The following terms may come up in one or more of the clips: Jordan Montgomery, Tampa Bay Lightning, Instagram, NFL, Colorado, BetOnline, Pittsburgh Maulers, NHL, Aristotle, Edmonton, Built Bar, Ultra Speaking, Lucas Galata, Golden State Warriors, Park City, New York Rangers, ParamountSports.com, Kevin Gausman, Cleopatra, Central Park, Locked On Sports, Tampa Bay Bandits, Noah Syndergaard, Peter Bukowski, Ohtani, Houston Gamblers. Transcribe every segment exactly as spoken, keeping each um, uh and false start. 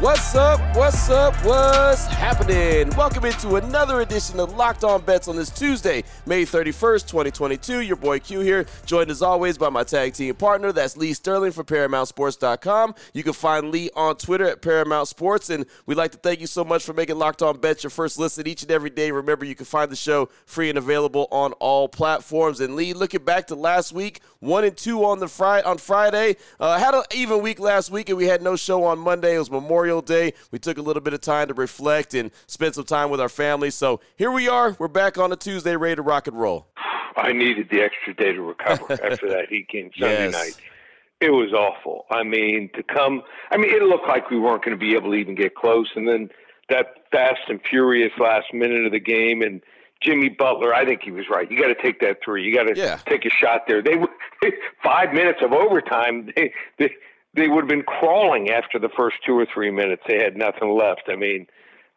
What's up? What's up? What's happening? Welcome into another edition of Locked On Bets on this Tuesday, May thirty-first, twenty twenty-two. Your boy Q here, joined as always by my tag team partner. That's Lee Sterling from Paramount Sports dot com. You can find Lee on Twitter at Paramount Sports. And we'd like to thank you so much for making Locked On Bets your first listen each and every day. Remember, you can find the show free and available on all platforms. And Lee, looking back to last week, one and two on the fri- on Friday. Uh, had an even week last week, and we had no show on Monday. It was Memorial Day. We took a little bit of time to reflect and spend some time with our family. So here we are. We're back on a Tuesday, ready to rock and roll. I needed the extra day to recover after that heat game Sunday yes. night. It was awful. I mean, to come, I mean, it looked like we weren't going to be able to even get close. And then that fast and furious last minute of the game, and Jimmy Butler, I think he was right. You got to take that three. You got to yeah. take a shot there. They five minutes of overtime. They, they, They would have been crawling after the first two or three minutes. They had nothing left. I mean,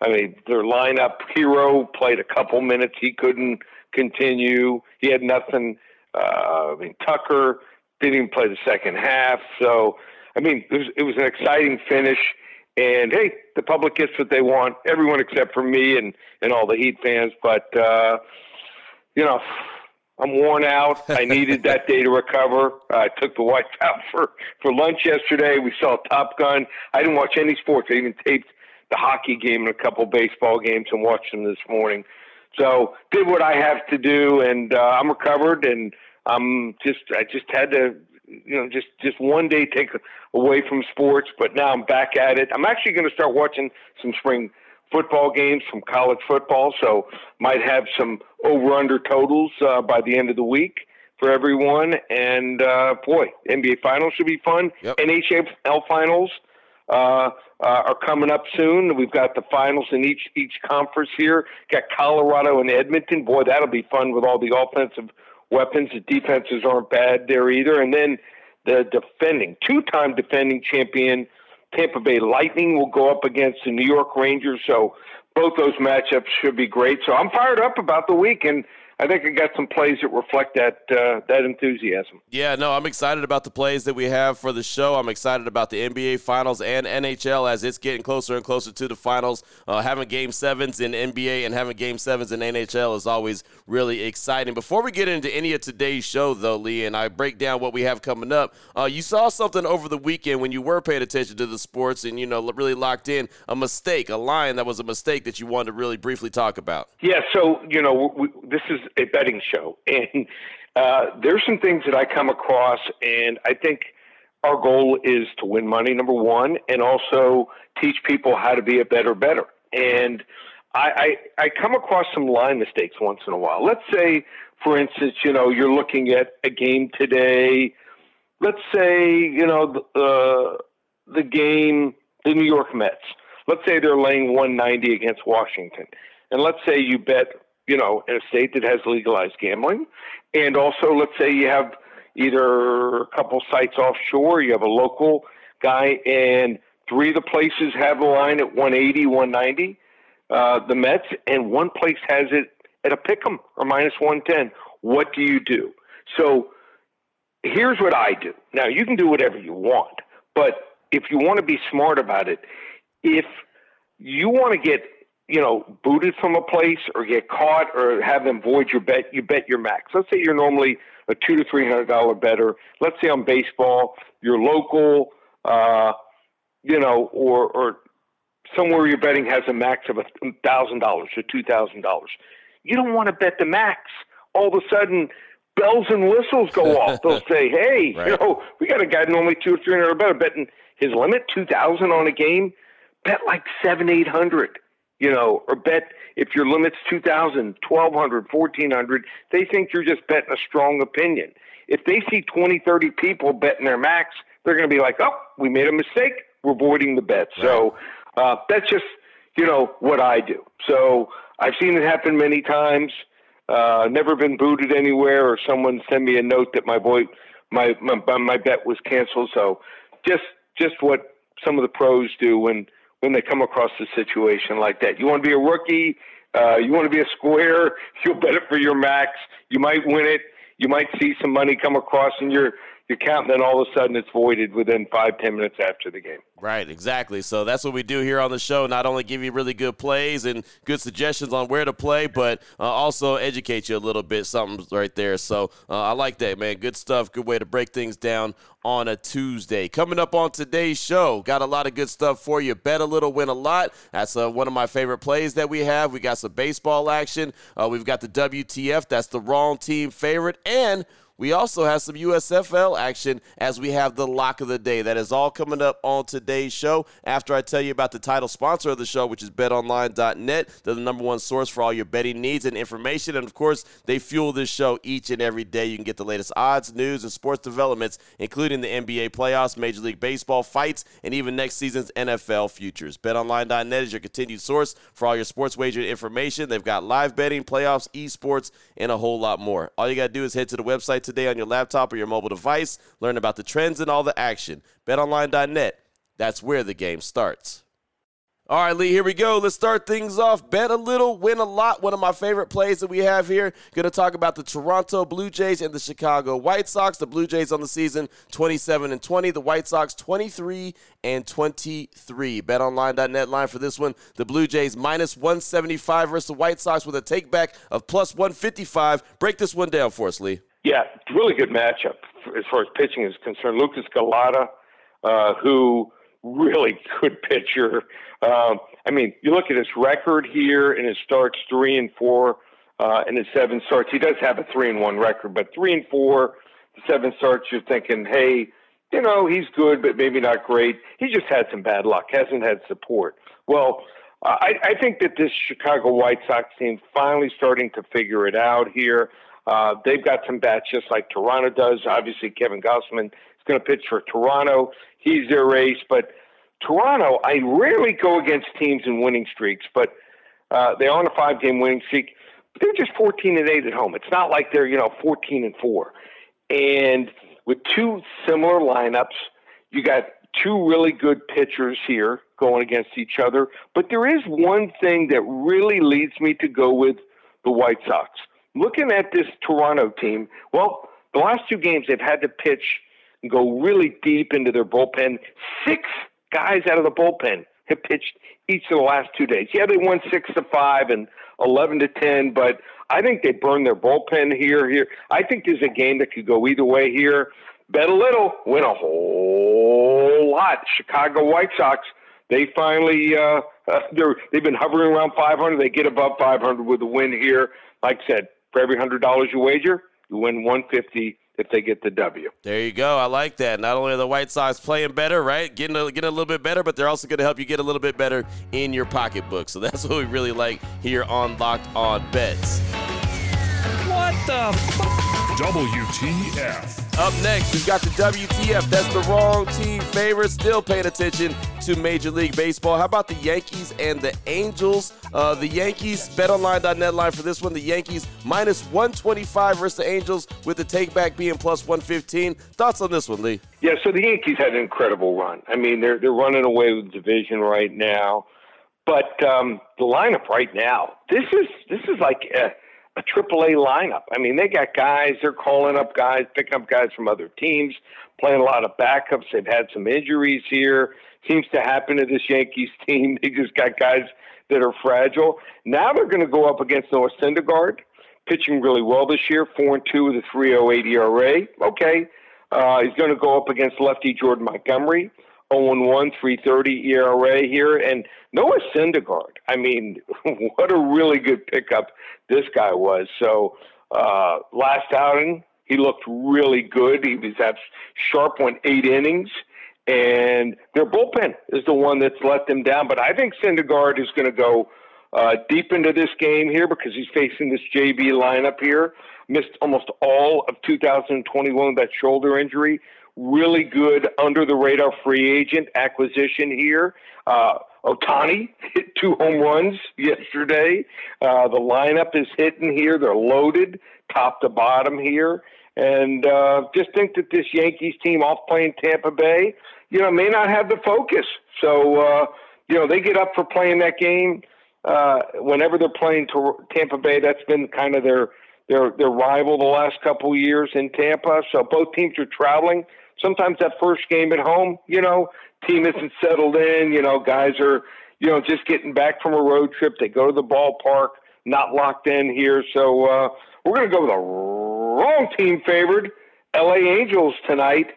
I mean, their lineup hero played a couple minutes. He couldn't continue. He had nothing. Uh, I mean, Tucker didn't even play the second half. So, I mean, it was, it was an exciting finish. And hey, the public gets what they want. Everyone except for me and and all the Heat fans. But uh, you know. I'm worn out. I needed that day to recover. I took the wife out for, for lunch yesterday. We saw Top Gun. I didn't watch any sports. I even taped the hockey game and a couple baseball games and watched them this morning. So did what I have to do, and uh, I'm recovered. And I'm just I just had to, you know, just, just one day take away from sports. But now I'm back at it. I'm actually going to start watching some spring football games from college football, so might have some over-under totals uh, by the end of the week for everyone. And, uh, boy, N B A Finals should be fun. Yep. N H L Finals uh, uh, are coming up soon. We've got the finals in each each conference here. Got Colorado and Edmonton. Boy, that'll be fun with all the offensive weapons. The defenses aren't bad there either. And then the defending, two-time defending champion, Tampa Bay Lightning, will go up against the New York Rangers, so both those matchups should be great. So I'm fired up about the week, and I think I got some plays that reflect that uh, that enthusiasm. Yeah, no, I'm excited about the plays that we have for the show. I'm excited about the N B A Finals and N H L as it's getting closer and closer to the finals. Uh, having Game sevens in N B A and having Game sevens in N H L is always really exciting. Before we get into any of today's show, though, Lee, and I break down what we have coming up, uh, you saw something over the weekend when you were paying attention to the sports and, you know, really locked in, a mistake, a line that was a mistake that you wanted to really briefly talk about. Yeah, so, you know, we, this is a betting show, and uh, there's some things that I come across, and I think our goal is to win money, number one, and also teach people how to be a better better. And I, I, I come across some line mistakes once in a while. Let's say, for instance, you know, you're looking at a game today. Let's say, you know, the, uh, the game, the New York Mets. Let's say they're laying one ninety against Washington, and let's say you bet, you know, in a state that has legalized gambling. And also, let's say you have either a couple sites offshore, you have a local guy, and three of the places have a line at one eighty, one ninety, uh, the Mets, and one place has it at a pick'em or minus one ten. What do you do? So here's what I do. Now, you can do whatever you want, but if you want to be smart about it, if you want to get, you know, booted from a place or get caught or have them void your bet, you bet your max. Let's say you're normally a two to three hundred dollar better. Let's say on baseball, your local, uh, you know, or or somewhere you're betting has a max of a thousand dollars or two thousand dollars. You don't want to bet the max. All of a sudden, bells and whistles go off. They'll say, "Hey, right. you know, we got a guy normally two or three hundred better betting his limit two thousand on a game. Bet like seven, eight hundred." You know, or bet if your limit's two thousand, twelve hundred, fourteen hundred, they think you're just betting a strong opinion. If they see twenty, thirty people betting their max, they're going to be like, oh, we made a mistake. We're voiding the bet. Right. So uh, that's just, you know, what I do. So I've seen it happen many times. Uh, never been booted anywhere or someone send me a note that my boy, my, my, my bet was canceled. So just just what some of the pros do when, when they come across a situation like that. You want to be a rookie, uh, you want to be a square, you'll bet it for your max. You might win it. You might see some money come across in your your account, and then all of a sudden it's voided within five, ten minutes after the game. Right, exactly. So that's what we do here on the show, not only give you really good plays and good suggestions on where to play, but uh, also educate you a little bit, something right there. So uh, I like that, man. Good stuff, good way to break things down on a Tuesday. Coming up on today's show, got a lot of good stuff for you. Bet a little, win a lot. That's uh, one of my favorite plays that we have. We got some baseball action. Uh, we've got the W T F, that's the wrong team favorite, and we also have some U S F L action as we have the lock of the day. That is all coming up on today's show after I tell you about the title sponsor of the show, which is bet online dot net. They're the number one source for all your betting needs and information. And, of course, they fuel this show each and every day. You can get the latest odds, news, and sports developments, including the N B A playoffs, Major League Baseball fights, and even next season's N F L futures. bet online dot net is your continued source for all your sports wager information. They've got live betting, playoffs, esports, and a whole lot more. All you got to do is head to the website today on your laptop or your mobile device. Learn about the trends and all the action. bet online dot net, that's where the game starts. All right, Lee, here we go. Let's start things off. Bet a little, win a lot. One of my favorite plays that we have here. Going to talk about the Toronto Blue Jays and the Chicago White Sox. The Blue Jays on the season twenty-seven and twenty. The White Sox twenty-three and twenty-three. bet online dot net line for this one. The Blue Jays minus one seventy-five versus the White Sox with a take back of plus one fifty-five. Break this one down for us, Lee. Yeah, really good matchup as far as pitching is concerned. Lucas Galata, uh, who really good pitcher. Um, I mean, you look at his record here, and it starts three and four, uh, and his seven starts. He does have a three and one record, but three and four, the seven starts. You're thinking, hey, you know, he's good, but maybe not great. He just had some bad luck. Hasn't had support. Well, I, I think that this Chicago White Sox team finally starting to figure it out here. Uh, they've got some bats just like Toronto does. Obviously, Kevin Gausman is going to pitch for Toronto. He's their ace. But Toronto, I rarely go against teams in winning streaks, but uh, they're on a five-game winning streak. But they're just fourteen and eight at home. It's not like they're, you know, fourteen and four. And with two similar lineups, you got two really good pitchers here going against each other. But there is one thing that really leads me to go with the White Sox. Looking at this Toronto team, well, the last two games they've had to pitch and go really deep into their bullpen. Six guys out of the bullpen have pitched each of the last two days. Yeah, they won six to five and eleven to ten, but I think they burned their bullpen here. Here, I think there's a game that could go either way here. Bet a little, win a whole lot. Chicago White Sox, they finally, uh, uh, they're, they've been hovering around five hundred. They get above five hundred with a win here. Like I said, for every one hundred dollars you wager, you win one hundred fifty dollars if they get the W. There you go. I like that. Not only are the White Sox playing better, right, getting a, getting a little bit better, but they're also going to help you get a little bit better in your pocketbook. So that's what we really like here on Locked On Bets. What the f- W T F. Up next, we've got the W T F. That's the wrong team favorite. Still paying attention to Major League Baseball. How about the Yankees and the Angels? Uh, the Yankees, bet online dot net line for this one. The Yankees minus one twenty-five versus the Angels with the takeback being plus one fifteen. Thoughts on this one, Lee? Yeah, so the Yankees had an incredible run. I mean, they're they're running away with the division right now. But um, the lineup right now, this is this is like a, a triple A lineup. I mean, they got guys, they're calling up guys, picking up guys from other teams, playing a lot of backups. They've had some injuries here. Seems to happen to this Yankees team. They just got guys that are fragile. Now they're going to go up against Noah Syndergaard, pitching really well this year, four and two with a three oh eight E R A. Okay. Uh, he's going to go up against lefty Jordan Montgomery, oh and one, three thirty E R A here. And Noah Syndergaard, I mean, what a really good pickup this guy was. So uh, last outing, he looked really good. He was at sharp on eight innings. And their bullpen is the one that's let them down. But I think Syndergaard is going to go uh, deep into this game here because he's facing this J B lineup here. Missed almost all of two thousand twenty-one with that shoulder injury. Really good under-the-radar free agent acquisition here. Uh, Ohtani hit two home runs yesterday. Uh, the lineup is hitting here. They're loaded top to bottom here. And uh, just think that this Yankees team off playing Tampa Bay, you know, may not have the focus. So, uh, you know, they get up for playing that game uh, whenever they're playing to Tampa Bay. That's been kind of their their their rival the last couple of years in Tampa. So both teams are traveling. Sometimes that first game at home, you know, team isn't settled in. You know, guys are, you know, just getting back from a road trip. They go to the ballpark, not locked in here. So uh, we're going to go with a wrong team favored, L A Angels tonight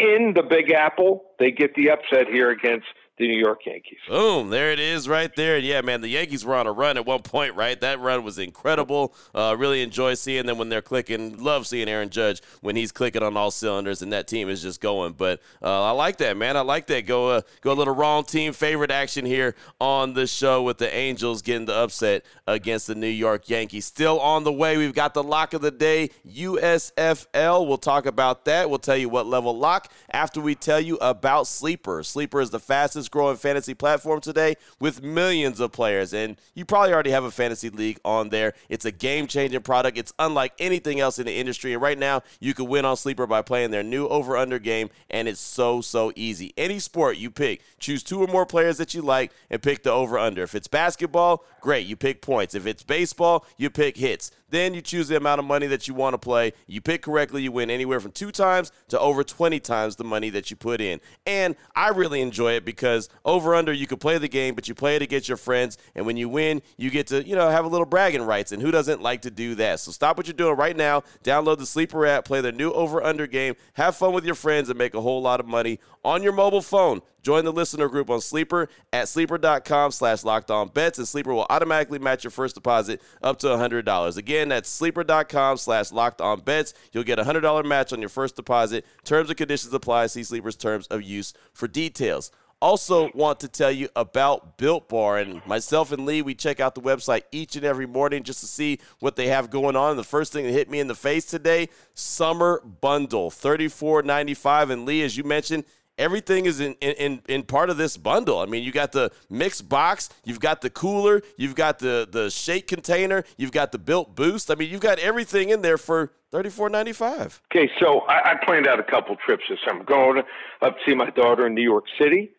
in the Big Apple. They get the upset here against the New York Yankees. Boom, there it is right there. And, yeah, man, the Yankees were on a run at one point, right? That run was incredible. Uh, really enjoy seeing them when they're clicking. Love seeing Aaron Judge when he's clicking on all cylinders and that team is just going. But uh, I like that, man. I like that. Go, uh, go a little wrong team favorite action here on the show with the Angels getting the upset against the New York Yankees. Still on the way, we've got the lock of the day, U S F L. We'll talk about that. We'll tell you what level lock after we tell you about Sleeper. Sleeper is the fastest growing fantasy platform today with millions of players, and you probably already have a fantasy league on there. It's a game-changing product. It's unlike anything else in the industry, and right now you can win on Sleeper by playing their new over-under game, and it's so so easy. Any sport you pick, choose two or more players that you like and pick the over-under. If it's basketball, great, you pick points. If it's baseball, you pick hits. Then you choose the amount of money that you want to play. You pick correctly, you win anywhere from two times to over twenty times the money that you put in. And I really enjoy it because over-under, you can play the game, but you play it against your friends. And when you win, you get to, you know, have a little bragging rights. And who doesn't like to do that? So stop what you're doing right now. Download the Sleeper app, play their new over-under game, have fun with your friends, and make a whole lot of money on your mobile phone. Join the listener group on Sleeper at sleeper.com slash locked on bets, and Sleeper will automatically match your first deposit up to one hundred dollars. Again, that's sleeper.com slash locked on bets. You'll get a one hundred dollars match on your first deposit. Terms and conditions apply. See Sleeper's terms of use for details. Also want to tell you about Built Bar, and myself and Lee, we check out the website each and every morning just to see what they have going on. And the first thing that hit me in the face today, Summer Bundle, thirty-four ninety-five. And Lee, as you mentioned, everything is in, in, in part of this bundle. I mean, you got the mixed box, you've got the cooler, you've got the, the shake container, you've got the Built Boost. I mean, you've got everything in there for thirty-four ninety-five. Okay, so I, I planned out a couple trips this summer. Going up to see my daughter in New York City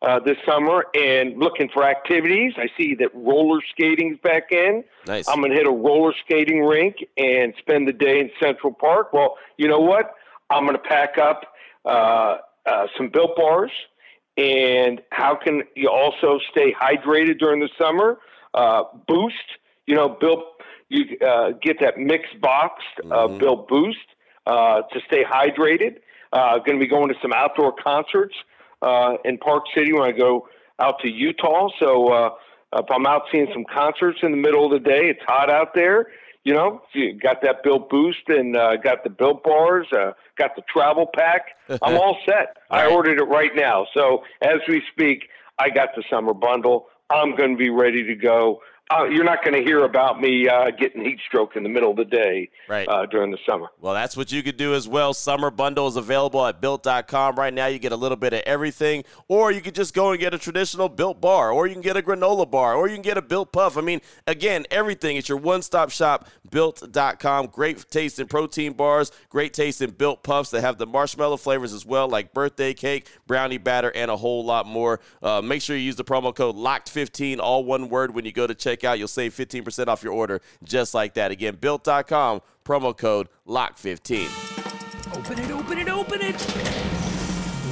uh, this summer and looking for activities. I see that roller skating's back in. Nice. I'm going to hit a roller skating rink and spend the day in Central Park. Well, you know what? I'm going to pack up Uh, Uh, some Built Bars, and how can you also stay hydrated during the summer? Uh, Boost, you know, Built, you uh, get that mixed box, uh, mm-hmm. Built Boost uh, to stay hydrated. Uh, going to be going to some outdoor concerts uh, in Park City when I go out to Utah. So uh, if I'm out seeing some concerts in the middle of the day, it's hot out there. You know, you got that Built Boost and uh, got the Built Bars, uh, got the travel pack. I'm all set. I ordered it right now. So as we speak, I got the summer bundle. I'm going to be ready to go. Uh, you're not going to hear about me uh, getting heat stroke in the middle of the day right. uh, during the summer. Well, that's what you could do as well. Summer Bundle is available at Built dot com. Right now you get a little bit of everything, or you could just go and get a traditional Built Bar, or you can get a granola bar, or you can get a Built Puff. I mean, again, everything. It's your one-stop shop, Built dot com. Great taste in protein bars, great taste in Built Puffs that have the marshmallow flavors as well, like birthday cake, brownie batter, and a whole lot more. Uh, make sure you use the promo code locked fifteen, all one word, when you go to check out. You'll save fifteen percent off your order just like that. Again, built dot com, promo code lock fifteen. Open it, open it, open it.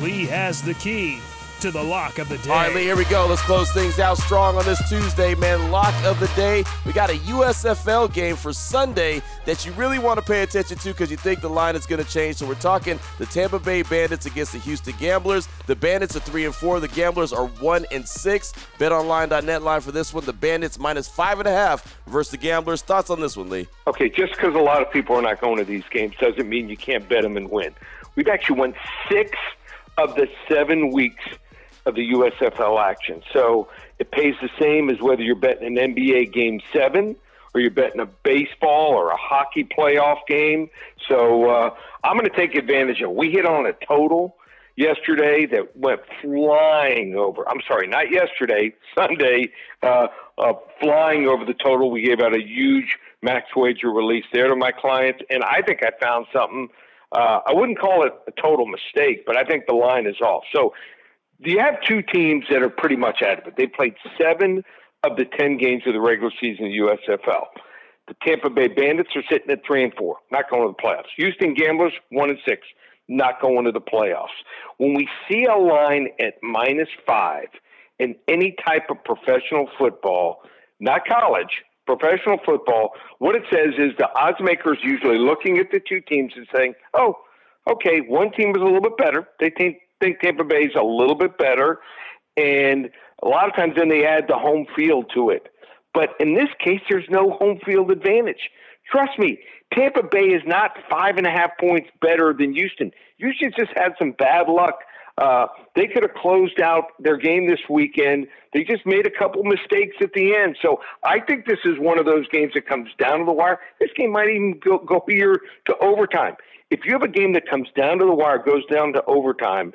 Lee has the key to the lock of the day. All right, Lee, here we go. Let's close things out strong on this Tuesday, man. Lock of the day. We got a U S F L game for Sunday that you really want to pay attention to because you think the line is going to change. So we're talking the Tampa Bay Bandits against the Houston Gamblers. The Bandits are three and four. The Gamblers are one and six. bet online dot net line for this one. The Bandits minus five and a half versus the Gamblers. Thoughts on this one, Lee? Okay, just because a lot of people are not going to these games doesn't mean you can't bet them and win. We've actually won six of the seven weeks of the U S F L action. So it pays the same as whether you're betting an N B A game seven or you're betting a baseball or a hockey playoff game. So uh, I'm going to take advantage of it. We hit on a total. yesterday that went flying over. I'm sorry, not yesterday, Sunday, uh, uh, flying over the total. We gave out a huge max wager release there to my clients, and I think I found something. Uh, I wouldn't call it a total mistake, but I think the line is off. So you have two teams that are pretty much out of it. They played seven of the ten games of the regular season of the U S F L. The Tampa Bay Bandits are sitting at three and four, not going to the playoffs. Houston Gamblers, one and six, not going to the playoffs. When we see a line at minus five in any type of professional football, not college, professional football, what it says is the odds maker is usually looking at the two teams and saying, oh, okay, one team is a little bit better. They think, think Tampa Bay is a little bit better. And a lot of times then they add the home field to it. But in this case, there's no home field advantage. Trust me, Tampa Bay is not five and a half points better than Houston. Houston just had some bad luck. Uh, they could have closed out their game this weekend. They just made a couple mistakes at the end. So I think this is one of those games that comes down to the wire. This game might even go, go here to overtime. If you have a game that comes down to the wire, goes down to overtime,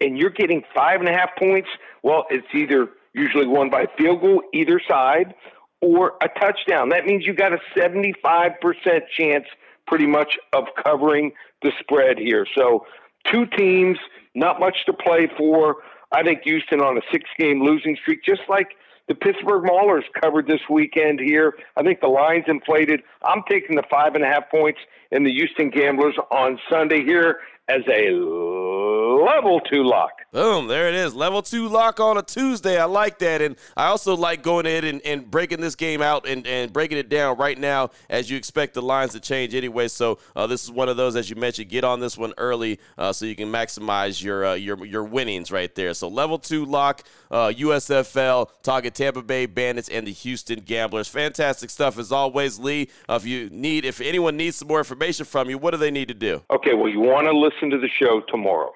and you're getting five and a half points, well, it's either usually won by field goal either side, or a touchdown. That means you got a seventy-five percent chance pretty much of covering the spread here. So two teams, not much to play for. I think Houston on a six-game losing streak, just like the Pittsburgh Maulers covered this weekend here. I think the line's inflated. I'm taking the five and a half points in the Houston Gamblers on Sunday here as a level two lock. Boom, there it is. Level two lock on a Tuesday. I like that. And I also like going ahead and, and breaking this game out and, and breaking it down right now as you expect the lines to change anyway. So uh, this is one of those, as you mentioned, get on this one early uh, so you can maximize your uh, your your winnings right there. So level two lock, uh, U S F L, target Tampa Bay Bandits and the Houston Gamblers. Fantastic stuff as always, Lee. Uh, if you need, if anyone needs some more information from you, what do they need to do? Okay, well, you want to listen to the show tomorrow.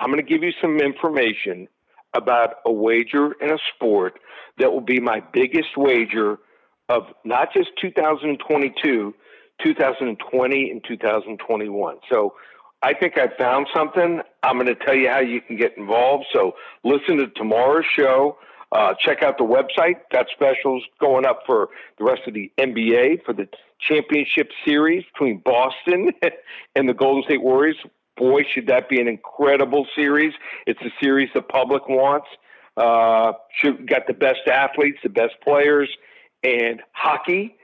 I'm going to give you some information about a wager in a sport that will be my biggest wager of not just two thousand twenty-two, two thousand twenty, and two thousand twenty-one. So I think I found something. I'm going to tell you how you can get involved. So listen to tomorrow's show. Uh, check out the website. Got specials going up for the rest of the N B A, for the championship series between Boston and the Golden State Warriors. Boy, should that be an incredible series. It's a series the public wants. Uh, should, got the best athletes, the best players, and hockey.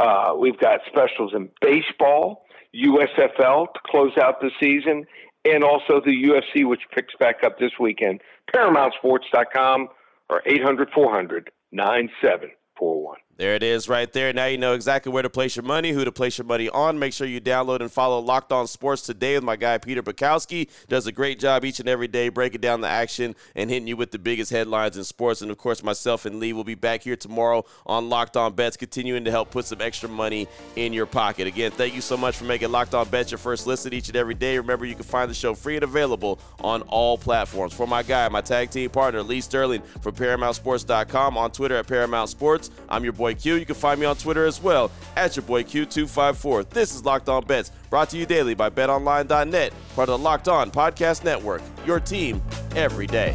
Uh, we've got specials in baseball, U S F L to close out the season, and also the U F C, which picks back up this weekend. Paramount Sports dot com. Or eight hundred, four hundred, nine seven four one. There it is right there. Now you know exactly where to place your money, who to place your money on. Make sure you download and follow Locked On Sports today with my guy Peter Bukowski. Does a great job each and every day breaking down the action and hitting you with the biggest headlines in sports. And, of course, myself and Lee will be back here tomorrow on Locked On Bets, continuing to help put some extra money in your pocket. Again, thank you so much for making Locked On Bets your first listen each and every day. Remember, you can find the show free and available on all platforms. For my guy, my tag team partner, Lee Sterling from Paramount Sports dot com, on Twitter at Paramount Sports. I'm your boy Q. You can find me on Twitter as well at your boy Q two five four. This is Locked On Bets, brought to you daily by bet online dot net, part of the Locked On Podcast Network, your team every day.